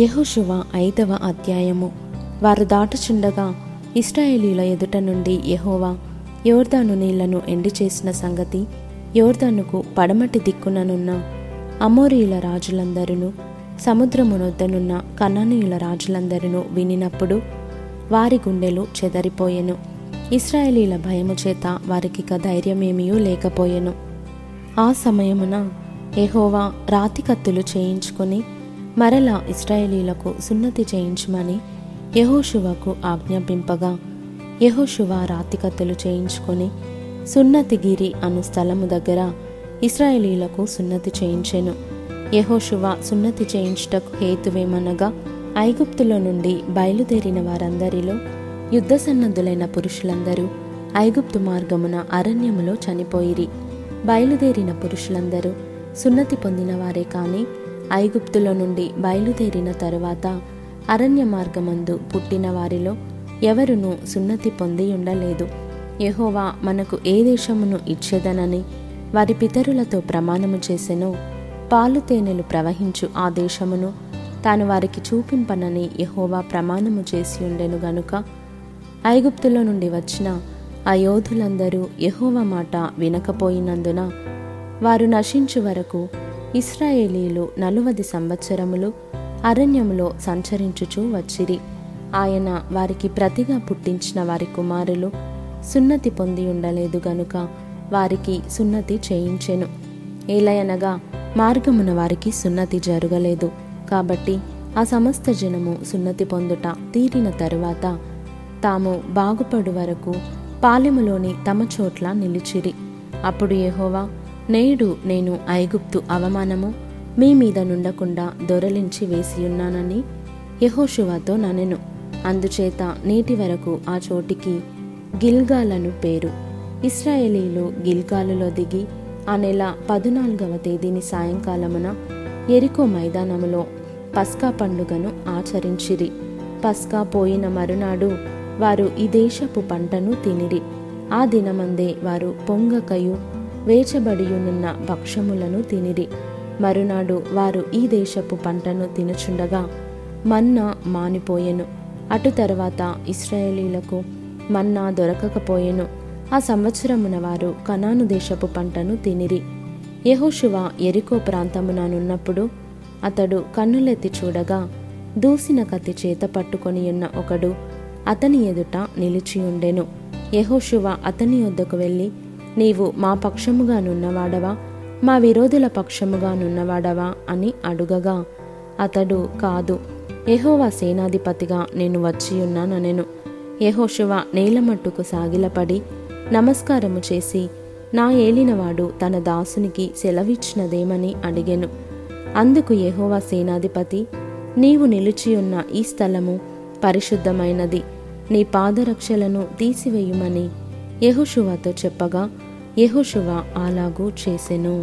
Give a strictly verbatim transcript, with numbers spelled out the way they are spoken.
యెహోషువ ఐదవ అధ్యాయము. వారు దాటుచుండగా ఇశ్రాయేలీల ఎదుట నుండి యెహోవా యోర్దాను నీళ్లను ఎండి చేసిన సంగతి, యోర్దానుకు పడమటి దిక్కుననున్న అమోరీయుల రాజులందరినూ సముద్రమునొద్దనున్న కనానీయుల రాజులందరినూ వినినప్పుడు వారి గుండెలు చెదరిపోయెను. ఇశ్రాయేలీల భయము చేత వారికిక ధైర్యమేమియూ లేకపోయెను. ఆ సమయమున యెహోవా రాతి కత్తులు చేయించుకొని మరలా ఇశ్రాయేలీలకు సున్నతి చేయించమని యెహోషువకు ఆజ్ఞాపింపగా, యెహోషువ రాతికత్తులు చేయించుకొని సున్నతిగిరి అను స్థలము దగ్గర ఇశ్రాయేలీలకు సున్నతి చేయించెను. యెహోషువ సున్నతి చేయించుటకు హేతువేమనగా, ఐగుప్తులో నుండి బయలుదేరిన వారందరిలో యుద్ధ సన్నద్ధులైన పురుషులందరూ ఐగుప్తు మార్గమున అరణ్యములో చనిపోయిరి. బయలుదేరిన పురుషులందరూ సున్నతి పొందిన వారే కాని ఐగుప్తులో నుండి బయలుదేరిన తరువాత అరణ్య మార్గమందు పుట్టిన వారిలో ఎవరునూ సున్నతి పొంది ఉండలేదు. యెహోవా మనకు ఏ దేశమును ఇచ్చేదనని వారి పితరులతో ప్రమాణము చేసెను. పాలు తేనెలు ప్రవహించు ఆ దేశమును తాను వారికి చూపింపనని యెహోవా ప్రమాణము చేసి ఉండెను గనుక ఐగుప్తులో నుండి వచ్చిన ఆ యోధులందరూ యెహోవా మాట వినకపోయినందున వారు నశించు వరకు ఇశ్రాయేలీలు నలువది సంవత్సరములు అరణ్యములో సంచరించుచూ వచ్చిరి. ఆయన వారికి ప్రతిగా పుట్టించిన వారి కుమారులు సున్నతి పొంది ఉండలేదు గనుక వారికి సున్నతి చేయించెను. ఏలయనగా మార్గమున వారికి సున్నతి జరగలేదు. కాబట్టి ఆ సమస్త జనము సున్నతి పొందుట తీరిన తరువాత తాము బాగుపడు వరకు పాలెములోని తమ చోట్ల నిలిచిరి. అప్పుడు యెహోవా, నేడు నేను ఐగుప్తు అవమానము మీ మీద నుండకుండా దొరలించి వేసియున్నానని యెహోషువతో ననెను. అందుచేత నేటి వరకు ఆ చోటికి గిల్గాలను పేరు. ఇశ్రాయేలీలు గిల్గాలులో దిగి ఆ నెల పదునాలుగవ తేదీని సాయంకాలమున ఎరికో మైదానములో పస్కా పండుగను ఆచరించిరి. పస్కా పోయిన మరునాడు వారు ఈ దేశపు పంటను తినిరి. ఆ దినమందే వారు పొంగకయు వేచబడియునున్న భక్ష్యములను తినిరి. మరునాడు వారు ఈ దేశపు పంటను తినుచుండగా మన్నా మానిపోయెను. అటు తర్వాత ఇశ్రాయేలీలకు మన్నా దొరకకపోయెను. ఆ సంవత్సరమున వారు కనాను దేశపు పంటను తినిరి. యెహోషువ ఎరికో ప్రాంతముననున్నప్పుడు అతడు కన్నులెత్తి చూడగా, దూసిన కత్తి చేత పట్టుకొనియున్న ఒకడు అతని ఎదుట నిలిచియుండెను. యెహోషువ అతని వద్దకు వెళ్ళి, నీవు మా పక్షముగానున్నవాడవా, మా విరోధుల పక్షముగానున్నవాడవా అని అడుగగా, అతడు, కాదు, యెహోవా సేనాధిపతిగా నేను వచ్చియున్నానెను. యెహోషువ నేలమట్టుకు సాగిలపడి నమస్కారము చేసి, నా ఏలినవాడు తన దాసునికి సెలవిచ్చినదేమని అడిగెను. అందుకు యెహోవా సేనాధిపతి, నీవు నిలిచియున్న ఈ స్థలము పరిశుద్ధమైనది, నీ పాదరక్షలను తీసివేయుమని యెహోషువతో చెప్పగా, యెహోషువ అలాగూ చేసెను.